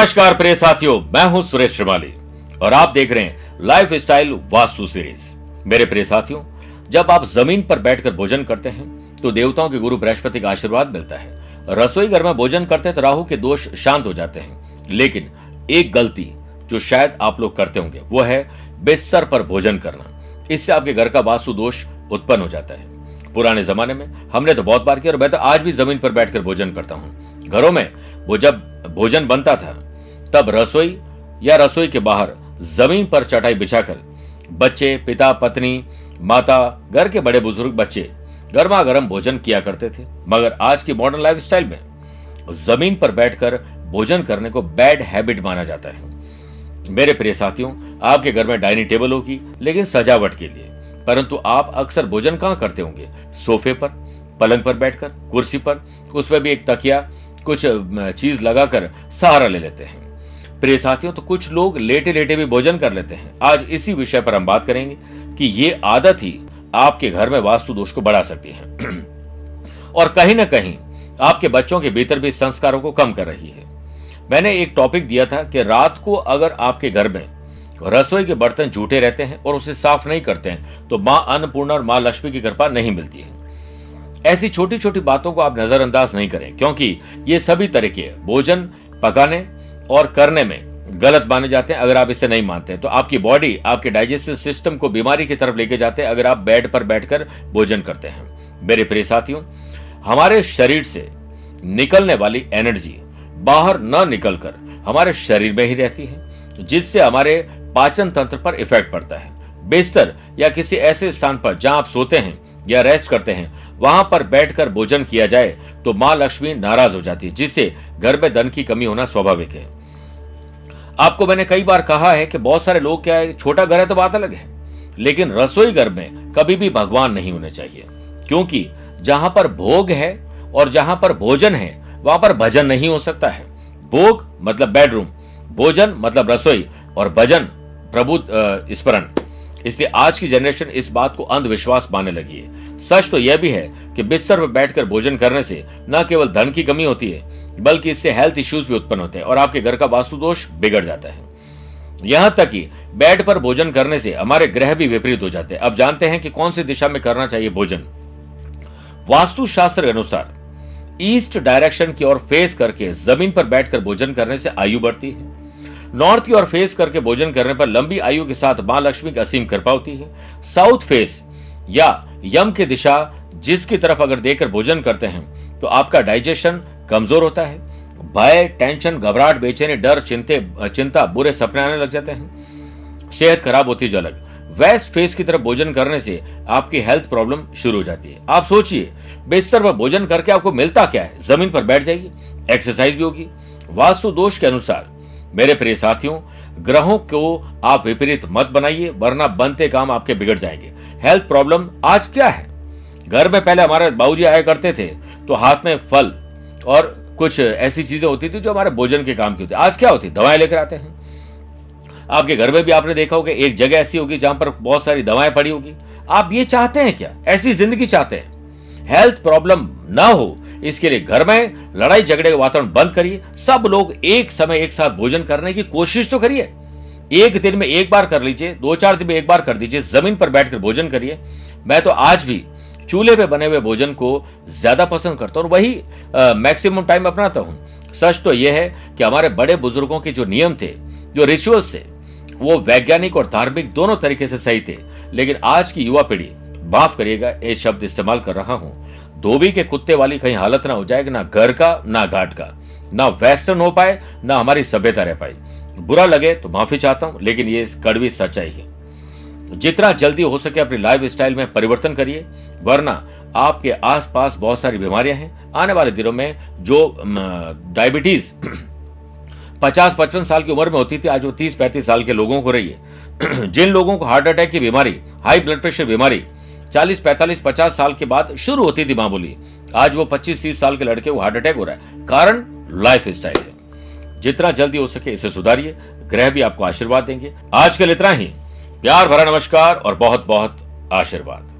नमस्कार प्रिय साथियों, मैं हूं सुरेश श्रीमाली और आप देख रहे हैं लाइफस्टाइल वास्तु सीरीज। मेरे प्रिय साथियों, जब आप जमीन पर बैठकर भोजन करते हैं तो देवताओं के गुरु बृहस्पति का आशीर्वाद मिलता है। रसोई घर में भोजन करते हैं तो राहु के दोष शांत हो जाते हैं। लेकिन एक गलती जो शायद आप लोग करते होंगे वो है बिस्तर पर भोजन करना। इससे आपके घर का वास्तु दोष उत्पन्न हो जाता है। पुराने जमाने में हमने तो बहुत बार किया और मैं तो आज भी जमीन पर बैठकर भोजन करता हूँ। घरों में वो जब भोजन बनता था तब रसोई या रसोई के बाहर जमीन पर चटाई बिछाकर बच्चे, पिता, पत्नी, माता, घर के बड़े बुजुर्ग, बच्चे गर्मा गर्म भोजन किया करते थे। मगर आज की मॉडर्न लाइफस्टाइल में जमीन पर बैठकर भोजन करने को बैड हैबिट माना जाता है। मेरे प्रिय साथियों, आपके घर में डाइनिंग टेबल होगी लेकिन सजावट के लिए, परंतु आप अक्सर भोजन कहाँ करते होंगे? सोफे पर, पलंग पर बैठकर, कुर्सी पर, उसमें भी एक तकिया, कुछ चीज लगाकर सहारा ले लेते हैं। प्रिय साथियों, तो कुछ लोग लेटे लेटे भी भोजन कर लेते हैं। आज इसी विषय पर हम बात करेंगे कि ये आदत ही आपके घर में वास्तु दोष को बढ़ा सकती है और कहीं ना कहीं आपके बच्चों के भीतर भी संस्कारों को कम कर रही है। मैंने एक टॉपिक दिया था कि रात को अगर आपके घर में रसोई के बर्तन जूठे रहते हैं और उसे साफ नहीं करते हैं तो माँ अन्नपूर्णा और माँ लक्ष्मी की कृपा नहीं मिलती है। ऐसी छोटी छोटी बातों को आप नजरअंदाज नहीं करें, क्योंकि ये सभी तरह के भोजन पकाने और करने में गलत माने जाते हैं। अगर आप इसे नहीं मानते तो आपकी बॉडी, आपके डाइजेस्टिव सिस्टम को बीमारी की तरफ लेके जाते हैं अगर आप बेड पर बैठकर भोजन करते हैं। मेरे प्रिय साथियों, हमारे शरीर से निकलने वाली एनर्जी बाहर न निकलकर हमारे शरीर में ही रहती है, जिससे हमारे पाचन तंत्र पर इफेक्ट पड़ता है। बिस्तर या किसी ऐसे स्थान पर जहां आप सोते हैं या रेस्ट करते हैं, वहां पर बैठकर भोजन किया जाए तो मां लक्ष्मी नाराज हो जाती है, जिससे घर में धन की कमी होना स्वाभाविक है। आपको मैंने कई बार कहा है कि बहुत सारे लोग, क्या है, छोटा घर है तो बात अलग है, लेकिन रसोई घर में कभी भी भगवान नहीं होने चाहिए, क्योंकि जहां पर भोग है और जहां पर भोजन है वहां पर भजन नहीं हो सकता है। भोग मतलब बेडरूम, भोजन मतलब रसोई और भजन प्रभु स्मरण। इसलिए आज की जनरेशन इस बात को अंधविश्वास मानने लगी है। सच तो यह भी है कि बिस्तर पर बैठकर भोजन करने से न केवल धन की कमी होती है बल्कि इससे हेल्थ इश्यूज भी उत्पन्न होते हैं और आपके घर का वास्तु दोष बिगड़ जाता है। यहां तक कि बेड पर भोजन करने से हमारे ग्रह भी विपरीत हो जाते हैं। अब जानते हैं कि कौन सी दिशा में करना चाहिए भोजन। वास्तुशास्त्र के अनुसार ईस्ट डायरेक्शन की ओर फेस करके जमीन पर बैठकर भोजन करने से आयु बढ़ती है। नॉर्थ की ओर फेस करके भोजन करने पर लंबी आयु के साथ मां लक्ष्मी की असीम कृपा होती है। साउथ फेस या यम की दिशा जिसकी तरफ अगर देकर भोजन करते हैं तो आपका डाइजेशन कमजोर होता है। भय, टेंशन, घबराहट, बेचैनी, डर, चिंता, बुरे सपने आने लग जाते हैं, सेहत खराब होती है। अलग वेस्ट फेस की तरफ भोजन करने से आपकी हेल्थ प्रॉब्लम शुरू हो जाती है। आप सोचिए, बिस्तर पर भोजन करके आपको मिलता क्या है? जमीन पर बैठ जाइए, एक्सरसाइज भी होगी। वास्तु दोष के अनुसार मेरे प्रिय साथियों, ग्रहों को आप विपरीत मत बनाइए, वरना बनते काम आपके बिगड़ जाएंगे। हेल्थ प्रॉब्लम आज क्या है, घर में पहले हमारे बाबूजी आया करते थे तो हाथ में फल और कुछ ऐसी चीजें होती थी जो हमारे भोजन के काम की होती है। आज क्या होती है? दवाएं लेकर आते हैं। आपके घर में भी आपने देखा होगा एक जगह ऐसी होगी जहां पर बहुत सारी दवाएं पड़ी होगी। आप ये चाहते हैं क्या? ऐसी जिंदगी चाहते हैं? हेल्थ प्रॉब्लम ना हो इसके लिए घर में लड़ाई झगड़े का वातावरण बंद करिए। सब लोग एक समय एक साथ भोजन करने की कोशिश तो करिए। एक दिन में एक बार कर लीजिए, दो चार दिन में एक बार कर दीजिए, जमीन पर बैठकर भोजन करिए। मैं तो आज भी चूल्हे पे बने हुए भोजन को ज्यादा पसंद करता हूं और वही मैक्सिमम टाइम अपनाता हूं। सच तो यह है कि हमारे बड़े बुजुर्गों के जो नियम थे, जो रिचुअल्स थे, वो वैज्ञानिक और धार्मिक दोनों तरीके से सही थे। लेकिन आज की युवा पीढ़ी, माफ करिएगा ये शब्द इस्तेमाल कर रहा हूं, धोबी के कुत्ते वाली कहीं हालत ना हो जाएगी, ना घर का ना घाट का, ना वेस्टर्न हो पाए ना हमारी सभ्यता रह पाई। बुरा लगे तो माफी चाहता हूं, लेकिन ये कड़वी सच्चाई है। जितना जल्दी हो सके अपनी लाइफस्टाइल में परिवर्तन करिए, वरना आपके आसपास बहुत सारी बीमारियां हैं। आने वाले दिनों में जो डायबिटीज 50-55 साल की उम्र में होती थी, आज वो 30-35 साल के लोगों को रही है। जिन लोगों को हार्ट अटैक की बीमारी, हाई ब्लड प्रेशर बीमारी 40-45-50 साल के बाद शुरू होती थी मामूली, आज वो 25-30 साल के लड़के को हार्ट अटैक हो रहा है। कारण लाइफस्टाइल है। जितना जल्दी हो सके इसे सुधारिए, ग्रह भी आपको आशीर्वाद देंगे। आज के लिए इतना ही। प्यार भरा नमस्कार और बहुत बहुत आशीर्वाद।